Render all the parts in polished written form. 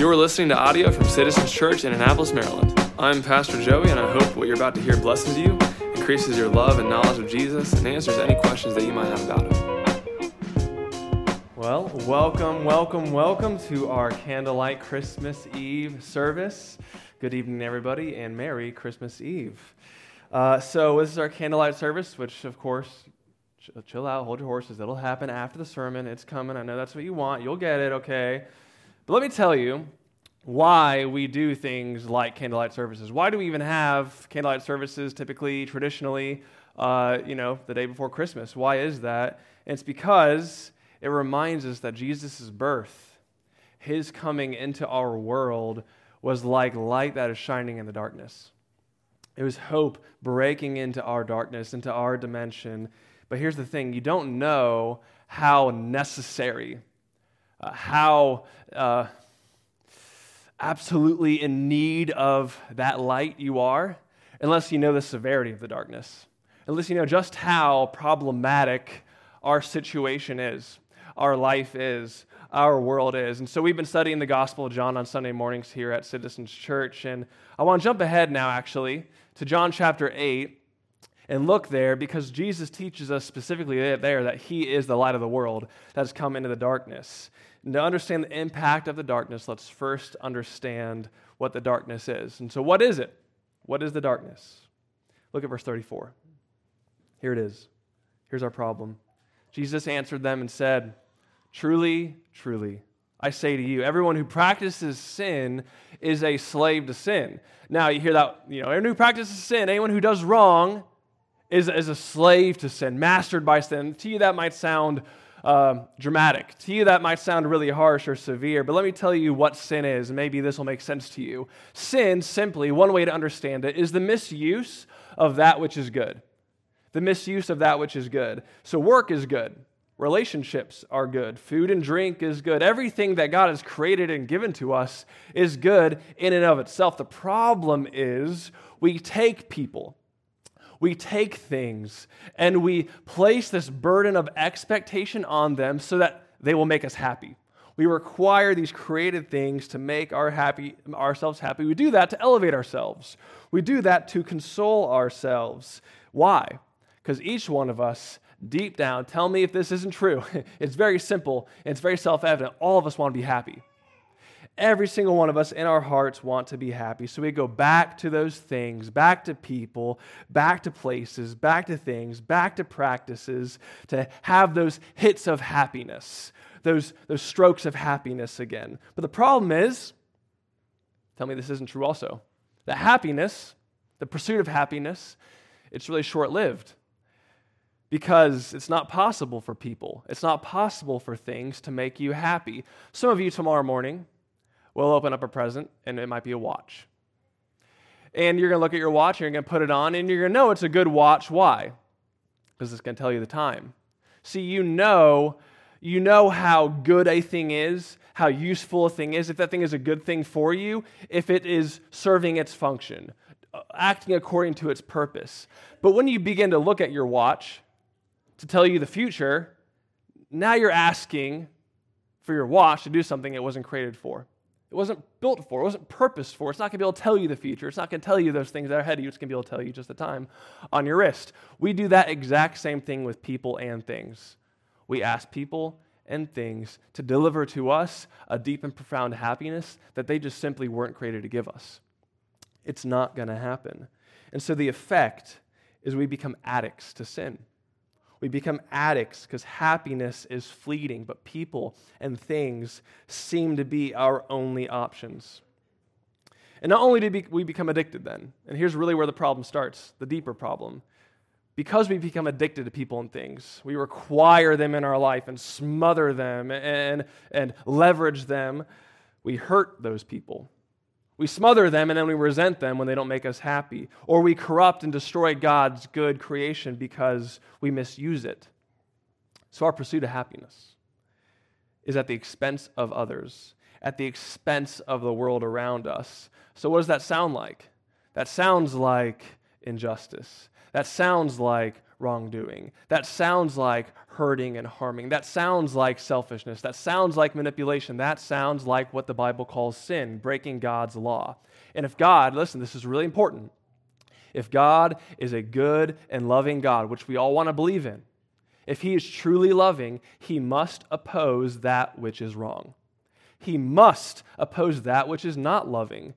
You're listening to audio from Citizens Church in Annapolis, Maryland. I'm Pastor Joey, and I hope what you're about to hear blesses you, increases your love and knowledge of Jesus, and answers any questions that you might have about him. Well, welcome to our Candlelight Christmas Eve service. Good evening, everybody, and Merry Christmas Eve. So this is our Candlelight service, which, of course, chill out, hold your horses. It'll happen after the sermon. It's coming. I know that's what you want. You'll get it, okay? But let me tell you why we do things like candlelight services. Why do we even have candlelight services typically, traditionally, the day before Christmas? Why is that? And it's because it reminds us that Jesus' birth, his coming into our world, was like light that is shining in the darkness. It was hope breaking into our darkness, into our dimension. But here's the thing. You don't know how necessary, how absolutely in need of that light you are, unless you know the severity of the darkness, unless you know just how problematic our situation is, our life is, our world is. And so we've been studying the Gospel of John on Sunday mornings here at Citizens Church, and I want to jump ahead now, actually, to John chapter 8 and look there, because Jesus teaches us specifically there that he is the light of the world that has come into the darkness. And to understand the impact of the darkness, let's first understand what the darkness is. And so what is it? What is the darkness? Look at verse 34. Here it is. Here's our problem. Jesus answered them and said, "Truly, truly, I say to you, everyone who practices sin is a slave to sin." Now you hear that, everyone who practices sin, anyone who does wrong is a slave to sin, mastered by sin. To you that might sound dramatic. To you that might sound really harsh or severe, but let me tell you what sin is, and maybe this will make sense to you. Sin, simply, one way to understand it, is the misuse of that which is good. The misuse of that which is good. So work is good. Relationships are good. Food and drink is good. Everything that God has created and given to us is good in and of itself. The problem is we take people, we take things, and we place this burden of expectation on them so that they will make us happy. We require these created things to make ourselves happy. We do that to elevate ourselves. We do that to console ourselves. Why? Because each one of us, deep down, tell me if this isn't true. It's very simple. It's very self-evident. All of us want to be happy. Every single one of us in our hearts want to be happy. So we go back to those things, back to people, back to places, back to things, back to practices to have those hits of happiness, those strokes of happiness again. But the problem is, tell me this isn't true also, that happiness, the pursuit of happiness, it's really short-lived. Because it's not possible for people. It's not possible for things to make you happy. Some of you tomorrow morning, we'll open up a present, and it might be a watch. And you're going to look at your watch, and you're going to put it on, and you're going to know it's a good watch. Why? Because it's going to tell you the time. See, you know how good a thing is, how useful a thing is, if that thing is a good thing for you, if it is serving its function, acting according to its purpose. But when you begin to look at your watch to tell you the future, now you're asking for your watch to do something it wasn't created for. It wasn't built for. It wasn't purposed for. It's not going to be able to tell you the future. It's not going to tell you those things that are ahead of you. It's going to be able to tell you just the time on your wrist. We do that exact same thing with people and things. We ask people and things to deliver to us a deep and profound happiness that they just simply weren't created to give us. It's not going to happen. And so the effect is we become addicts to sin. We become addicts because happiness is fleeting, but people and things seem to be our only options. And not only do we become addicted then, and here's really where the problem starts, the deeper problem. Because we become addicted to people and things, we require them in our life and smother them and leverage them, we hurt those people. We smother them and then we resent them when they don't make us happy. Or we corrupt and destroy God's good creation because we misuse it. So our pursuit of happiness is at the expense of others, at the expense of the world around us. So what does that sound like? That sounds like injustice. That sounds like wrongdoing. That sounds like hurting and harming. That sounds like selfishness. That sounds like manipulation. That sounds like what the Bible calls sin, breaking God's law. And if God, listen, this is really important. If God is a good and loving God, which we all want to believe in, if he is truly loving, he must oppose that which is wrong. He must oppose that which is not loving,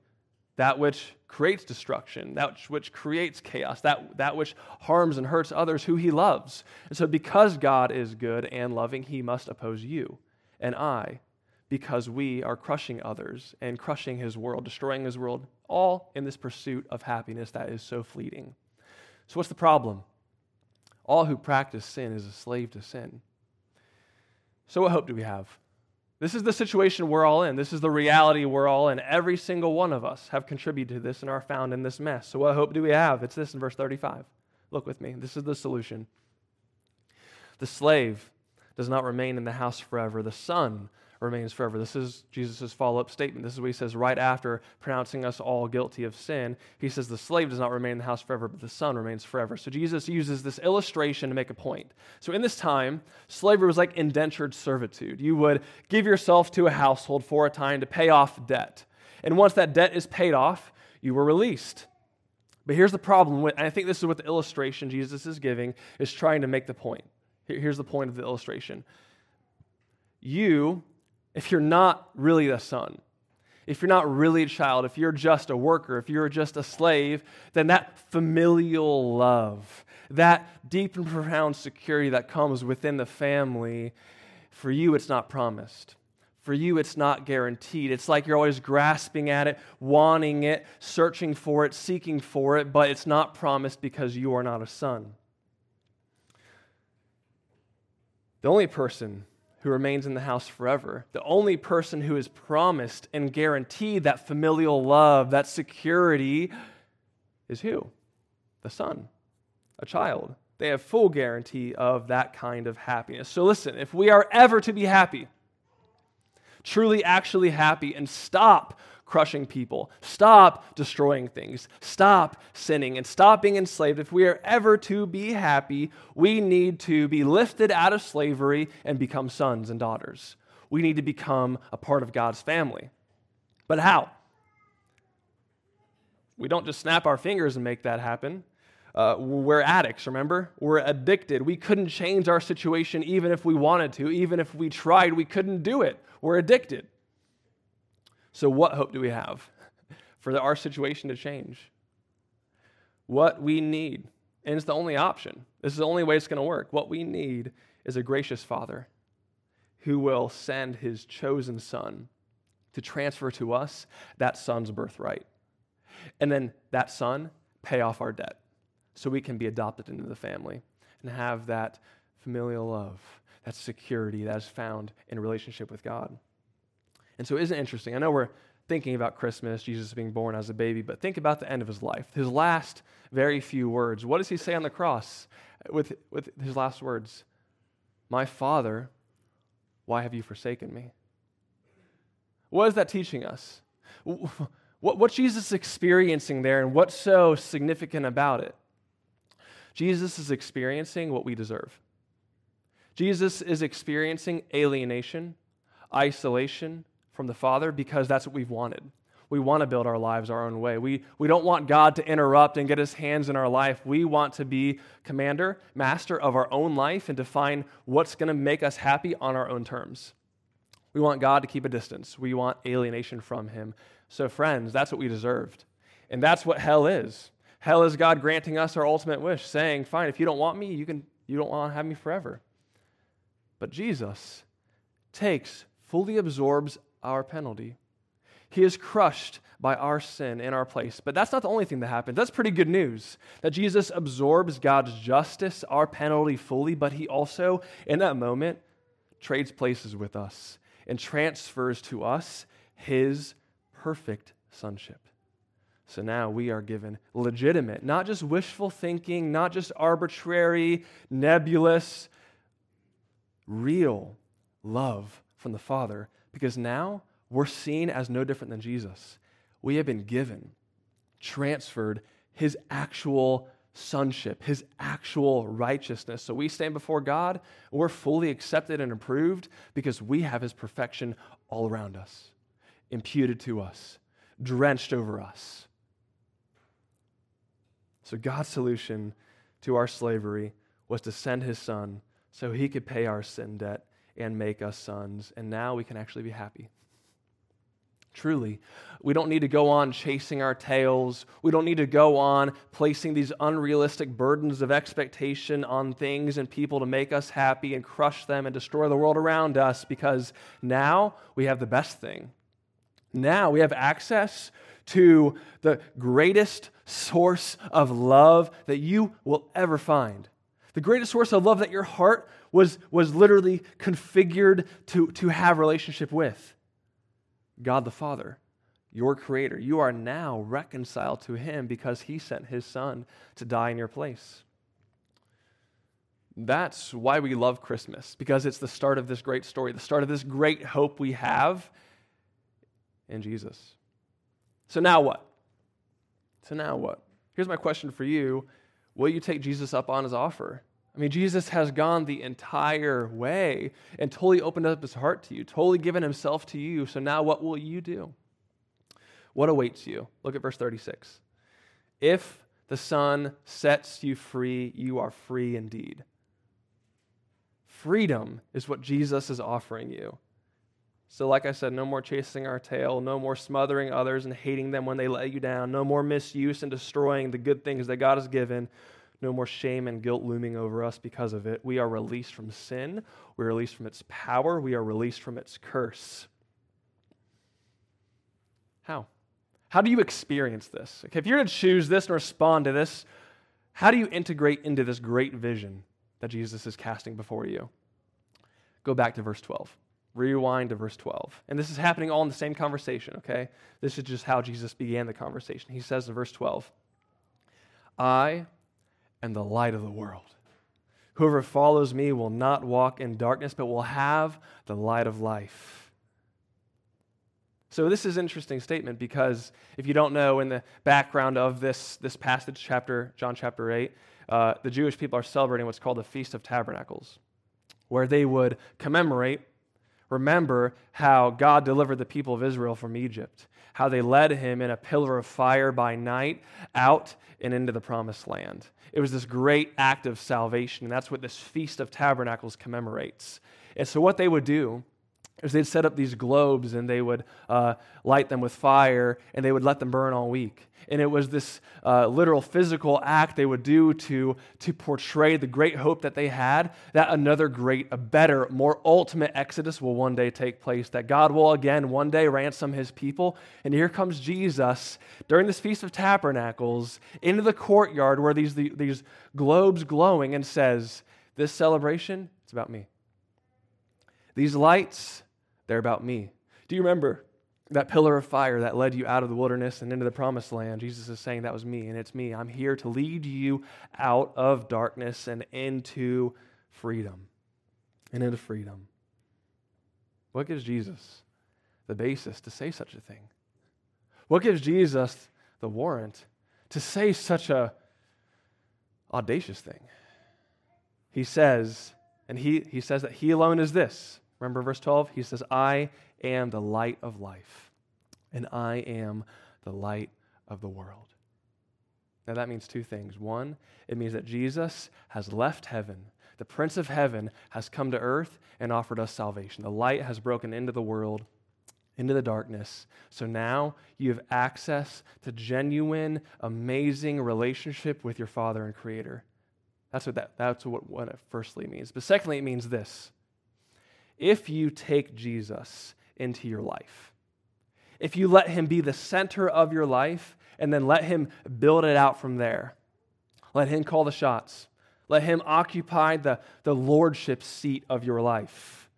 that which creates destruction, that which creates chaos, that which harms and hurts others who he loves. And so because God is good and loving, he must oppose you and I, because we are crushing others and crushing his world, destroying his world, all in this pursuit of happiness that is so fleeting. So what's the problem? All who practice sin is a slave to sin. So what hope do we have? This is the situation we're all in. This is the reality we're all in. Every single one of us have contributed to this and are found in this mess. So what hope do we have? It's this in verse 35. Look with me. This is the solution. The slave does not remain in the house forever. The son remains forever. This is Jesus' follow-up statement. This is what he says right after pronouncing us all guilty of sin. He says, the slave does not remain in the house forever, but the son remains forever. So Jesus uses this illustration to make a point. So in this time, slavery was like indentured servitude. You would give yourself to a household for a time to pay off debt. And once that debt is paid off, you were released. But here's the problem, and I think this is what the illustration Jesus is giving is trying to make the point. Here's the point of the illustration. If you're not really a son, if you're not really a child, if you're just a worker, if you're just a slave, then that familial love, that deep and profound security that comes within the family, for you it's not promised. For you it's not guaranteed. It's like you're always grasping at it, wanting it, searching for it, seeking for it, but it's not promised because you are not a son. The only person who remains in the house forever, the only person who is promised and guaranteed that familial love, that security, is who? The son, a child. They have full guarantee of that kind of happiness. So listen, if we are ever to be happy, truly actually happy, and stop crushing people, stop destroying things, stop sinning, and stop being enslaved. If we are ever to be happy, we need to be lifted out of slavery and become sons and daughters. We need to become a part of God's family. But how? We don't just snap our fingers and make that happen. We're addicts, remember? We're addicted. We couldn't change our situation even if we wanted to. Even if we tried, we couldn't do it. We're addicted. So what hope do we have for our situation to change? What we need, and it's the only option. This is the only way it's going to work. What we need is a gracious Father who will send his chosen son to transfer to us that son's birthright. And then that son pay off our debt so we can be adopted into the family and have that familial love, that security that is found in a relationship with God. And so isn't it interesting? I know we're thinking about Christmas, Jesus being born as a baby, but think about the end of his life, his last very few words. What does he say on the cross with his last words? My Father, why have you forsaken me? What is that teaching us? What's Jesus experiencing there, and what's so significant about it? Jesus is experiencing what we deserve. Jesus is experiencing alienation, isolation from the Father, because that's what we've wanted. We want to build our lives our own way. We don't want God to interrupt and get his hands in our life. We want to be commander, master of our own life and define what's going to make us happy on our own terms. We want God to keep a distance. We want alienation from him. So friends, that's what we deserved. And that's what hell is. Hell is God granting us our ultimate wish, saying, fine, if you don't want me, you don't want to have me forever. But Jesus fully absorbs our penalty. He is crushed by our sin in our place. But that's not the only thing that happens. That's pretty good news, that Jesus absorbs God's justice, our penalty fully, but he also, in that moment, trades places with us and transfers to us his perfect sonship. So now we are given legitimate, not just wishful thinking, not just arbitrary, nebulous, real love from the Father, because now we're seen as no different than Jesus. We have been given, transferred his actual sonship, his actual righteousness. So we stand before God, we're fully accepted and approved because we have his perfection all around us, imputed to us, drenched over us. So God's solution to our slavery was to send his son so he could pay our sin debt and make us sons. And now we can actually be happy. Truly, we don't need to go on chasing our tails. We don't need to go on placing these unrealistic burdens of expectation on things and people to make us happy and crush them and destroy the world around us, because now we have the best thing. Now we have access to the greatest source of love that you will ever find. The greatest source of love that your heart was literally configured to have relationship with. God the Father, your creator. You are now reconciled to him because he sent his son to die in your place. That's why we love Christmas, because it's the start of this great story, the start of this great hope we have in Jesus. So now what? Here's my question for you. Will you take Jesus up on his offer? I mean, Jesus has gone the entire way and totally opened up his heart to you, totally given himself to you. So now what will you do? What awaits you? Look at verse 36. If the Son sets you free, you are free indeed. Freedom is what Jesus is offering you. So like I said, no more chasing our tail, no more smothering others and hating them when they let you down, no more misuse and destroying the good things that God has given, no more shame and guilt looming over us because of it. We are released from sin, we are released from its power, we are released from its curse. How? How do you experience this? Okay, if you're to choose this and respond to this, how do you integrate into this great vision that Jesus is casting before you? Go back to verse 12. Rewind to verse 12. And this is happening all in the same conversation, okay? This is just how Jesus began the conversation. He says in verse 12, I am the light of the world. Whoever follows me will not walk in darkness, but will have the light of life. So this is an interesting statement, because if you don't know, in the background of this passage, John chapter 8, the Jewish people are celebrating what's called the Feast of Tabernacles, where they would remember how God delivered the people of Israel from Egypt, how they led him in a pillar of fire by night out and into the promised land. It was this great act of salvation, and that's what this Feast of Tabernacles commemorates. And so what they would do is they'd set up these globes, and they would light them with fire, and they would let them burn all week. And it was this literal physical act they would do to portray the great hope that they had, that another great, a better, more ultimate exodus will one day take place, that God will again one day ransom his people. And here comes Jesus during this Feast of Tabernacles into the courtyard where these globes glowing, and says, this celebration, it's about me. These lights, they're about me. Do you remember that pillar of fire that led you out of the wilderness and into the promised land? Jesus is saying that was me, and it's me. I'm here to lead you out of darkness and into freedom. What gives Jesus the basis to say such a thing? What gives Jesus the warrant to say such a audacious thing? He says that he alone is this. Remember verse 12? He says, I am the light of life, and I am the light of the world. Now that means two things. One, it means that Jesus has left heaven. The Prince of Heaven has come to earth and offered us salvation. The light has broken into the world, into the darkness. So now you have access to genuine, amazing relationship with your Father and Creator. That's what it firstly means. But secondly, it means this. If you take Jesus into your life, if you let him be the center of your life and then let him build it out from there, let him call the shots, let him occupy the lordship seat of your life,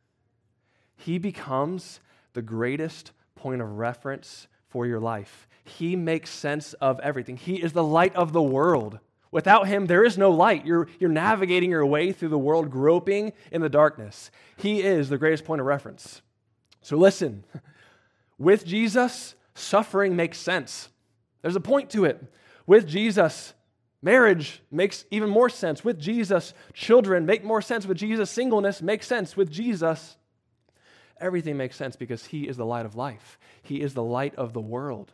he becomes the greatest point of reference for your life. He makes sense of everything. He is the light of the world. Without him, there is no light. You're navigating your way through the world, groping in the darkness. He is the greatest point of reference. So listen, with Jesus, suffering makes sense. There's a point to it. With Jesus, Marriage makes even more sense with Jesus. Children make more sense with Jesus. Singleness makes sense with Jesus. Everything makes sense because He is the light of life. He is the light of the world.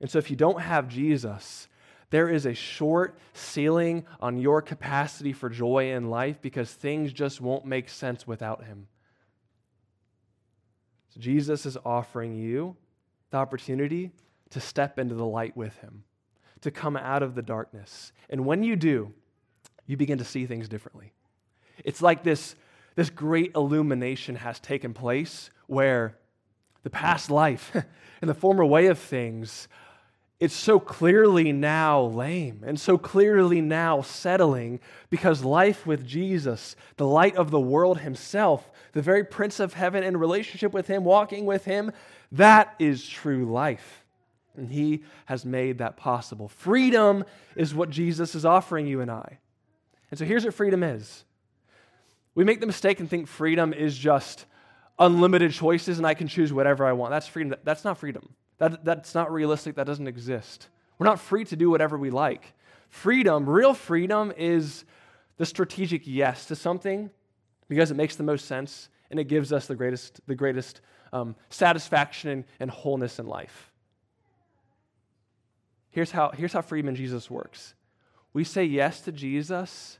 And so if you don't have Jesus, there is a short ceiling on your capacity for joy in life because things just won't make sense without Him. So Jesus is offering you the opportunity to step into the light with Him, to come out of the darkness. And when you do, you begin to see things differently. It's like this great illumination has taken place where the past life and the former way of things, it's so clearly now lame and so clearly now settling because life with Jesus, the light of the world Himself, the very Prince of Heaven in relationship with Him, walking with Him, that is true life. And He has made that possible. Freedom is what Jesus is offering you and I. And so here's what freedom is. We make the mistake and think freedom is just unlimited choices and I can choose whatever I want. That's freedom. That's not freedom. That's not realistic. That doesn't exist. We're not free to do whatever we like. Freedom, real freedom, is the strategic yes to something because it makes the most sense and it gives us the greatest satisfaction and wholeness in life. Here's how freedom in Jesus works. We say yes to Jesus,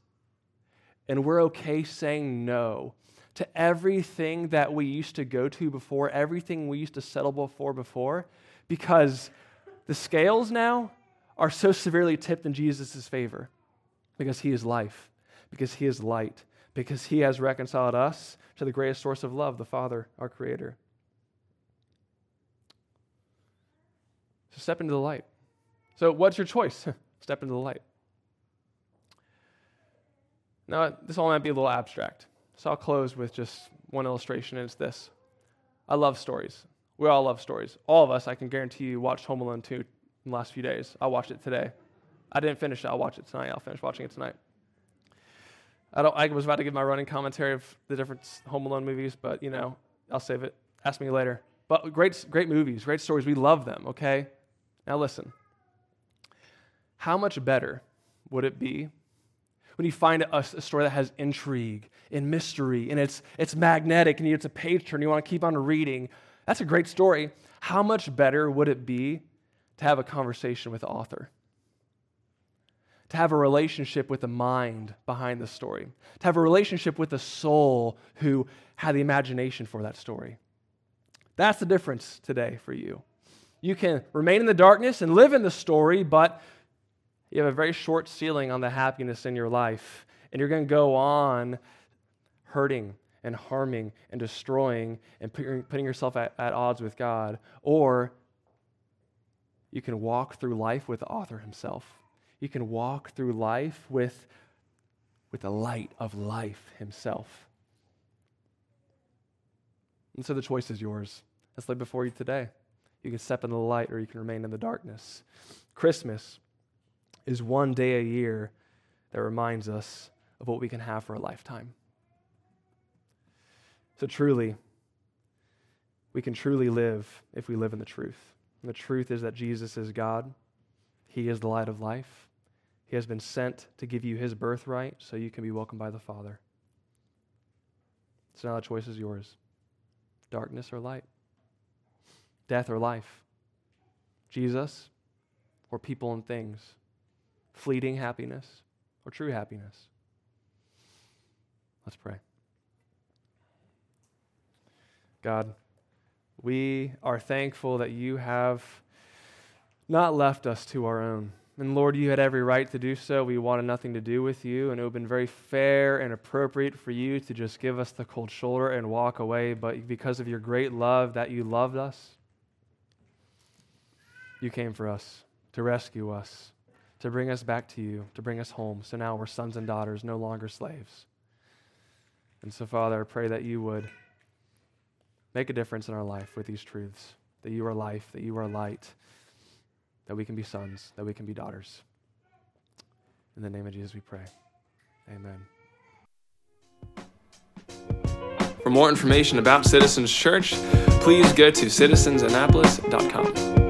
and we're okay saying no to everything that we used to go to before, everything we used to settle for before, because the scales now are so severely tipped in Jesus' favor, because He is life, because He is light, because He has reconciled us to the greatest source of love, the Father, our Creator. So step into the light. So what's your choice? Step into the light. Now, this all might be a little abstract, so I'll close with just one illustration, and it's this. I love stories. We all love stories. All of us, I can guarantee you, watched Home Alone 2 in the last few days. I watched it today. I didn't finish it. I'll watch it tonight. I'll finish watching it tonight. I was about to give my running commentary of the different Home Alone movies, but, I'll save it. Ask me later. But great movies, great stories. We love them, okay? Now listen. How much better would it be when you find a story that has intrigue and mystery and it's magnetic and it's a page turn, you want to keep on reading? That's a great story. How much better would it be to have a conversation with the author? To have a relationship with the mind behind the story? To have a relationship with the soul who had the imagination for that story? That's the difference today for you. You can remain in the darkness and live in the story, but you have a very short ceiling on the happiness in your life, and you're going to go on hurting and harming and destroying and putting yourself at odds with God. Or you can walk through life with the author Himself. You can walk through life with the light of life Himself. And so the choice is yours. That's laid before you today. You can step into the light or you can remain in the darkness. Christmas is one day a year that reminds us of what we can have for a lifetime. So truly, we can truly live if we live in the truth. And the truth is that Jesus is God. He is the light of life. He has been sent to give you His birthright so you can be welcomed by the Father. So now the choice is yours. Darkness or light. Death or life. Jesus or people and things. Fleeting happiness or true happiness. Let's pray. God, we are thankful that You have not left us to our own. And Lord, You had every right to do so. We wanted nothing to do with You, and it would have been very fair and appropriate for You to just give us the cold shoulder and walk away. But because of Your great love that You loved us, You came for us, to rescue us, to bring us back to You, to bring us home. So now we're sons and daughters, no longer slaves. And so, Father, I pray that You would make a difference in our life with these truths, that You are life, that You are light, that we can be sons, that we can be daughters. In the name of Jesus we pray. Amen. For more information about Citizens Church, please go to citizensannapolis.com.